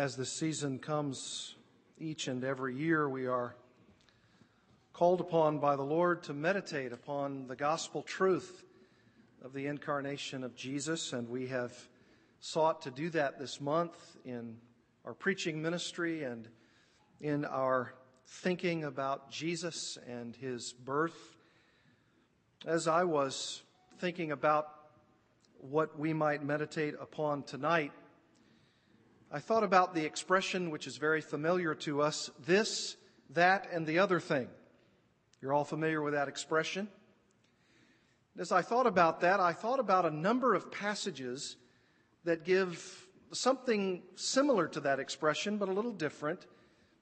As the season comes each and every year, we are called upon by the Lord to meditate upon the gospel truth of the incarnation of Jesus, and we have sought to do that this month in our preaching ministry and in our thinking about Jesus and his birth. As I was thinking about what we might meditate upon tonight, I thought about the expression which is very familiar to us, this, that, and the other thing. You're all familiar with that expression. As I thought about that, I thought about a number of passages that give something similar to that expression, but a little different.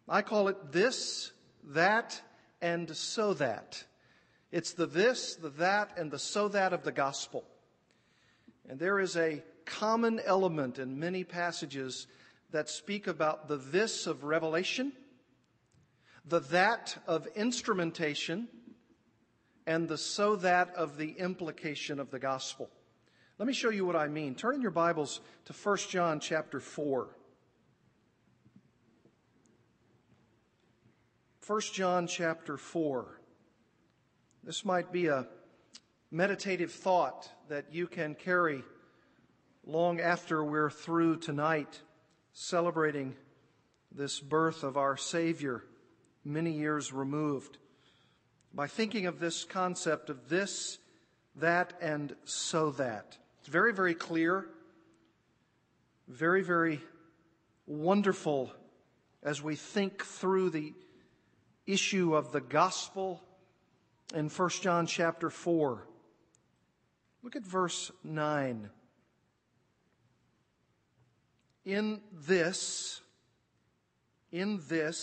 I call it this, that, and so that. It's the this, the that, and the so that of the gospel. And there is a common element in many passages that speak about the this of revelation, the that of instrumentation, and the so that of the implication of the gospel. Let me show you what I mean. Turn in your Bibles to 1 John chapter 4. 1 John chapter 4. This might be a meditative thought that you can carry long after we're through tonight, celebrating this birth of our Savior many years removed, by thinking of this concept of this, that, and so that. It's very, very clear, very, very wonderful as we think through the issue of the gospel in 1 John chapter 4. Look at verse 9. In this, the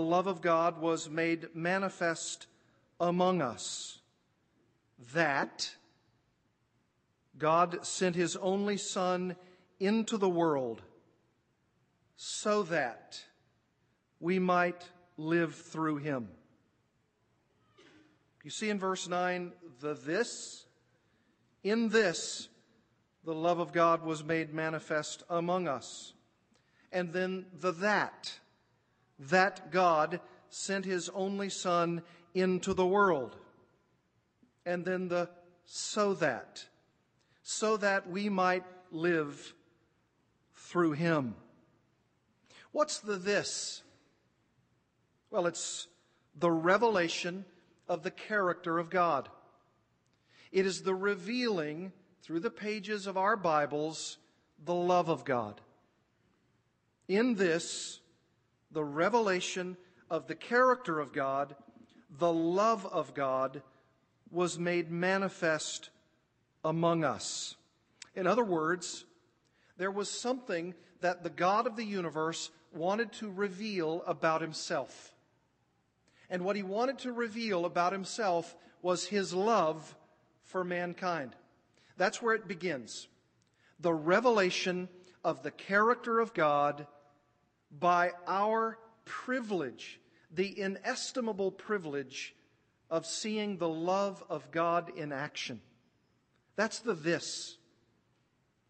love of God was made manifest among us, that God sent his only Son into the world so that we might live through him. You see in verse 9, the this, in this, the love of God was made manifest among us. And then the that, that God sent his only Son into the world. And then the so that we might live through him. What's the this? Well, it's the revelation of the character of God. It is the revealing through the pages of our Bibles, the love of God. In this, the revelation of the character of God, the love of God, was made manifest among us. In other words, there was something that the God of the universe wanted to reveal about himself. And what he wanted to reveal about himself was his love for mankind. That's where it begins. The revelation of the character of God by our privilege, the inestimable privilege of seeing the love of God in action. That's the this.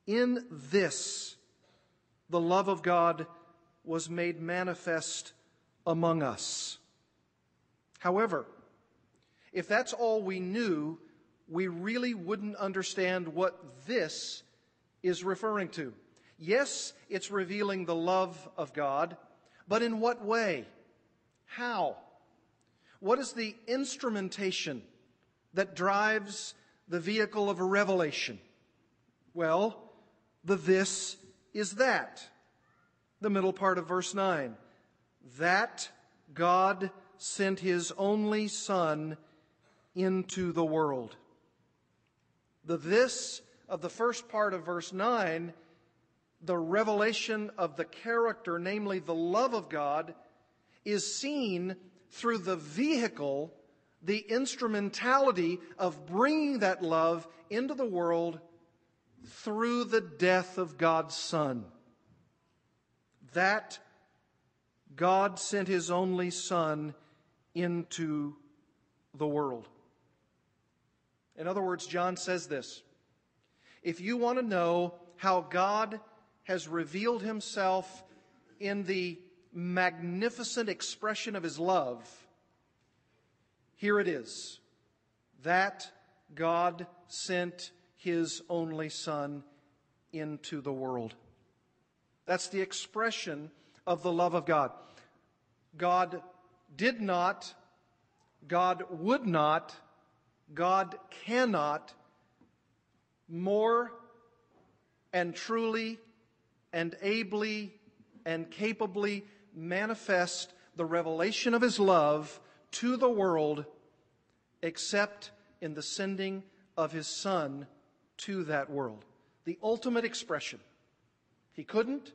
In this, the love of God was made manifest among us. However, if that's all we knew, we really wouldn't understand what this is referring to. Yes, it's revealing the love of God, but in what way? How? What is the instrumentation that drives the vehicle of revelation? Well, the this is that. The middle part of verse 9. That God sent his only Son into the world. The this of the first part of verse 9, the revelation of the character, namely the love of God, is seen through the vehicle, the instrumentality of bringing that love into the world through the death of God's Son. That God sent his only Son into the world. In other words, John says this: if you want to know how God has revealed himself in the magnificent expression of his love. Here it is, that God sent his only Son into the world. That's the expression of the love of God. God did not, God would not, God cannot more and truly and ably and capably manifest the revelation of his love to the world except in the sending of his Son to that world. The ultimate expression. He couldn't,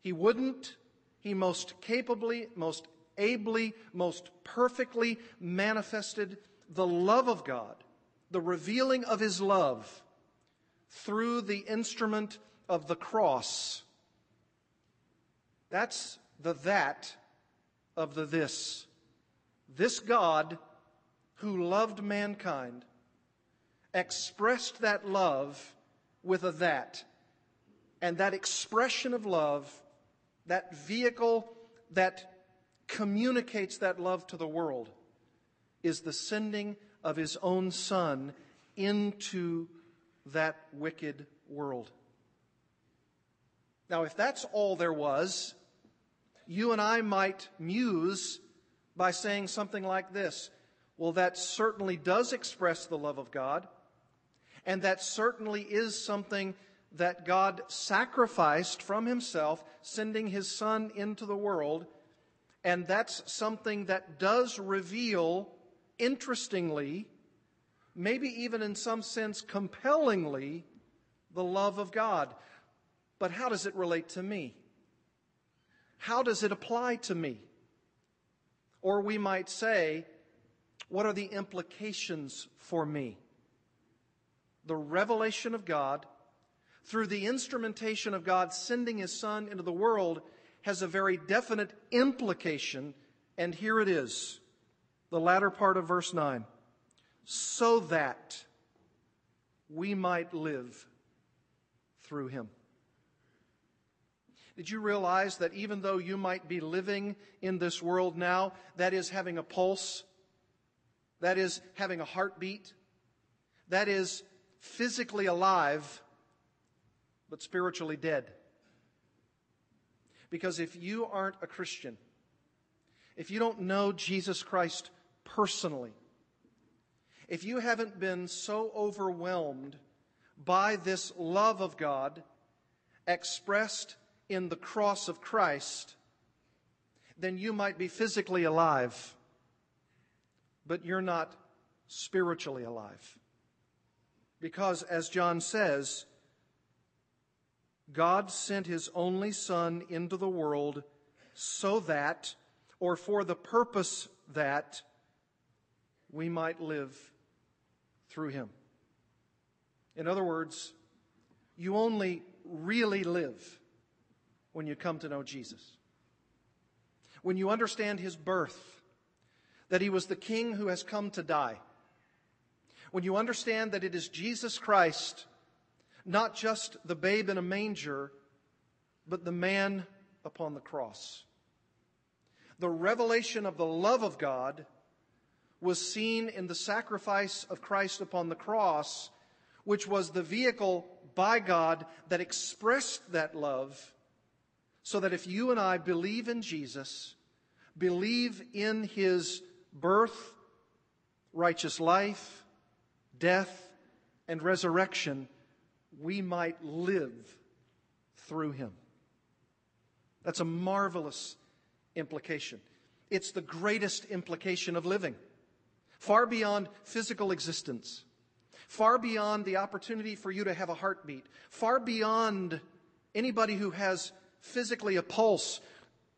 he wouldn't, he most capably, most ably, most perfectly manifested the love of God, the revealing of his love through the instrument of the cross. That's the that of the this. This God who loved mankind expressed that love with a that. And that expression of love, that vehicle that communicates that love to the world, is the sending of his own Son into that wicked world. Now, if that's all there was, you and I might muse by saying something like this. Well, that certainly does express the love of God, and that certainly is something that God sacrificed from himself, sending his Son into the world. And that's something that does reveal, interestingly, maybe even in some sense compellingly, the love of God. But how does it relate to me? How does it apply to me? Or we might say, what are the implications for me? The revelation of God through the instrumentation of God sending his Son into the world has a very definite implication, and here it is, the latter part of verse 9, so that we might live through him. Did you realize that even though you might be living in this world now, that is having a pulse, that is having a heartbeat, that is physically alive, but spiritually dead? Because if you aren't a Christian, if you don't know Jesus Christ personally, if you haven't been so overwhelmed by this love of God expressed in the cross of Christ, then you might be physically alive, but you're not spiritually alive. Because as John says, God sent his only Son into the world so that, or for the purpose that, we might live through him. In other words, you only really live when you come to know Jesus. When you understand his birth, that he was the King who has come to die. When you understand that it is Jesus Christ, not just the babe in a manger, but the man upon the cross. The revelation of the love of God was seen in the sacrifice of Christ upon the cross, which was the vehicle by God that expressed that love, so that if you and I believe in Jesus, believe in his birth, righteous life, death, and resurrection, we might live through him. That's a marvelous implication. It's the greatest implication of living, far beyond physical existence, far beyond the opportunity for you to have a heartbeat, far beyond anybody who has physically a pulse,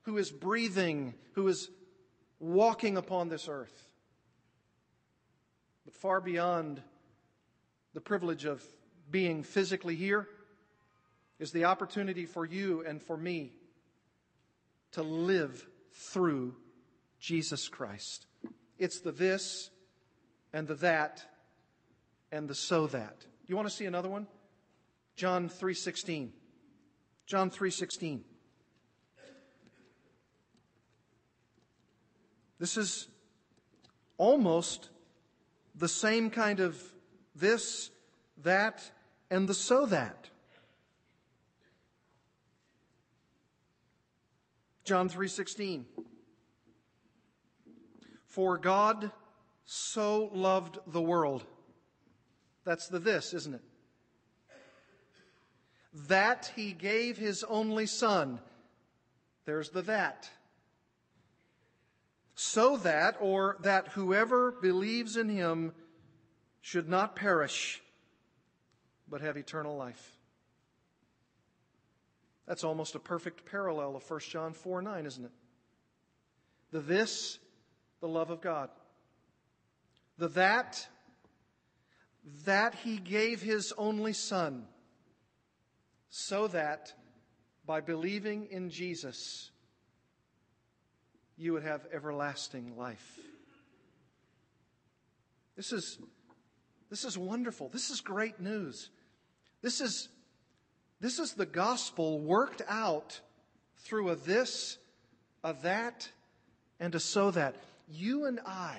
who is breathing, who is walking upon this earth, but far beyond the privilege of being physically here is the opportunity for you and for me to live through Jesus Christ. It's the this and the that and the so that. You want to see another one? John 3:16. John 3:16. This is almost the same kind of this, that, and the so that. John 3:16. For God so loved the world. That's the this, isn't it? That he gave his only son. There's the that. So that, or that whoever believes in him should not perish, but have eternal life. That's almost a perfect parallel of 1 John 4:9, isn't it? The this, the love of God. The that, that he gave his only son, so that by believing in Jesus, you would have everlasting life. This is wonderful. This is great news. This is the gospel worked out through a this, a that, and a so that. You and I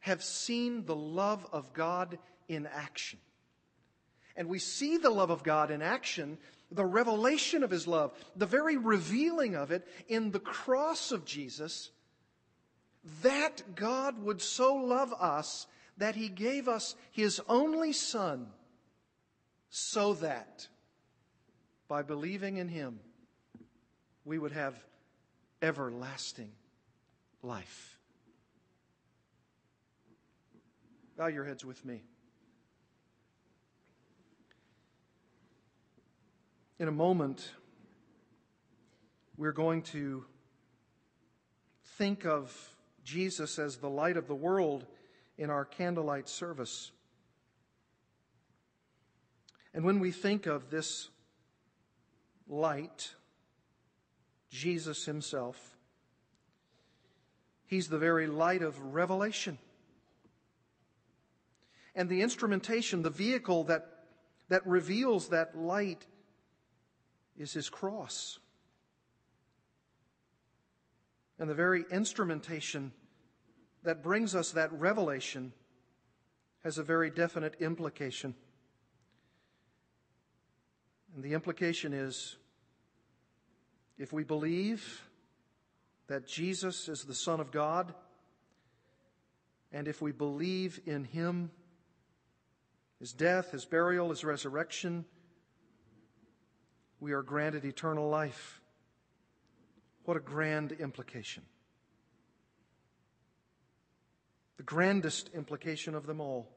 have seen the love of God in action. And we see the love of God in action, the revelation of his love, the very revealing of it in the cross of Jesus, that God would so love us that he gave us his only son, so that by believing in him, we would have everlasting life. Bow your heads with me. In a moment, we're going to think of Jesus as the light of the world in our candlelight service. And when we think of this light, Jesus himself, he's the very light of revelation. And the instrumentation, the vehicle that reveals that light is his cross. And the very instrumentation that brings us that revelation has a very definite implication. And the implication is, if we believe that Jesus is the Son of God, and if we believe in him, his death, his burial, his resurrection, we are granted eternal life. What a grand implication. The grandest implication of them all.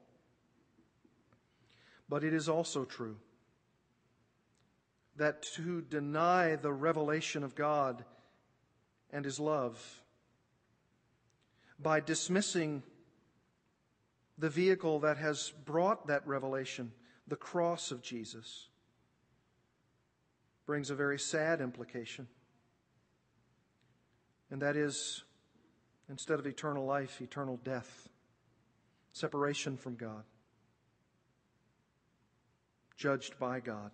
But it is also true that to deny the revelation of God and his love by dismissing the vehicle that has brought that revelation, the cross of Jesus, brings a very sad implication. And that is, instead of eternal life, eternal death, separation from God, judged by God.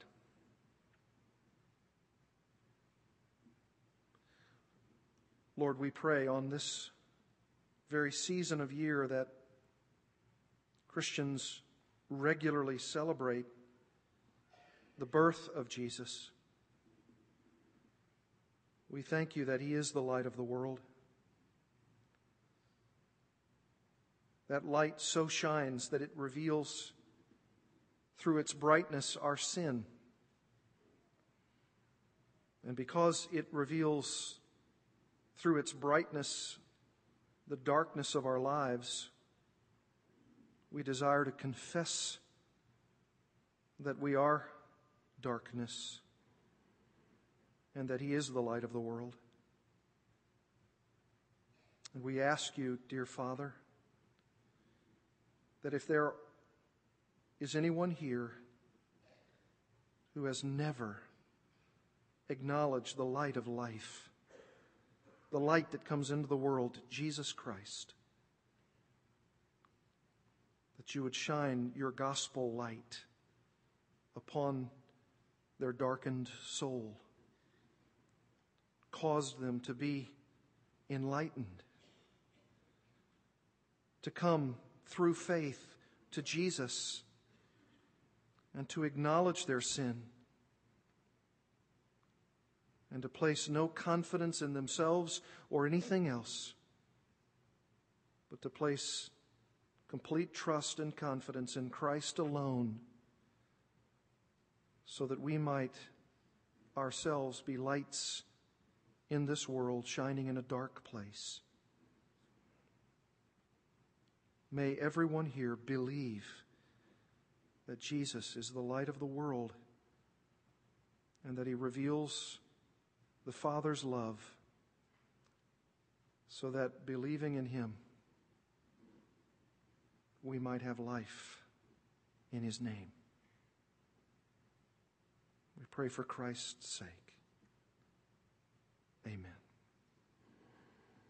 Lord, we pray on this very season of year that Christians regularly celebrate the birth of Jesus. We thank you that he is the light of the world. That light so shines that it reveals through its brightness our sin. And because it reveals through its brightness the darkness of our lives, we desire to confess that we are darkness, and that he is the light of the world. And we ask you, dear Father, that if there is anyone here who has never acknowledged the light of life, the light that comes into the world, Jesus Christ, that you would shine your gospel light upon their darkened soul, caused them to be enlightened, to come through faith to Jesus and to acknowledge their sin and to place no confidence in themselves or anything else, but to place complete trust and confidence in Christ alone, so that we might ourselves be lights in this world, shining in a dark place. May everyone here believe that Jesus is the light of the world and that he reveals the Father's love, so that believing in him, we might have life in his name. We pray for Christ's sake.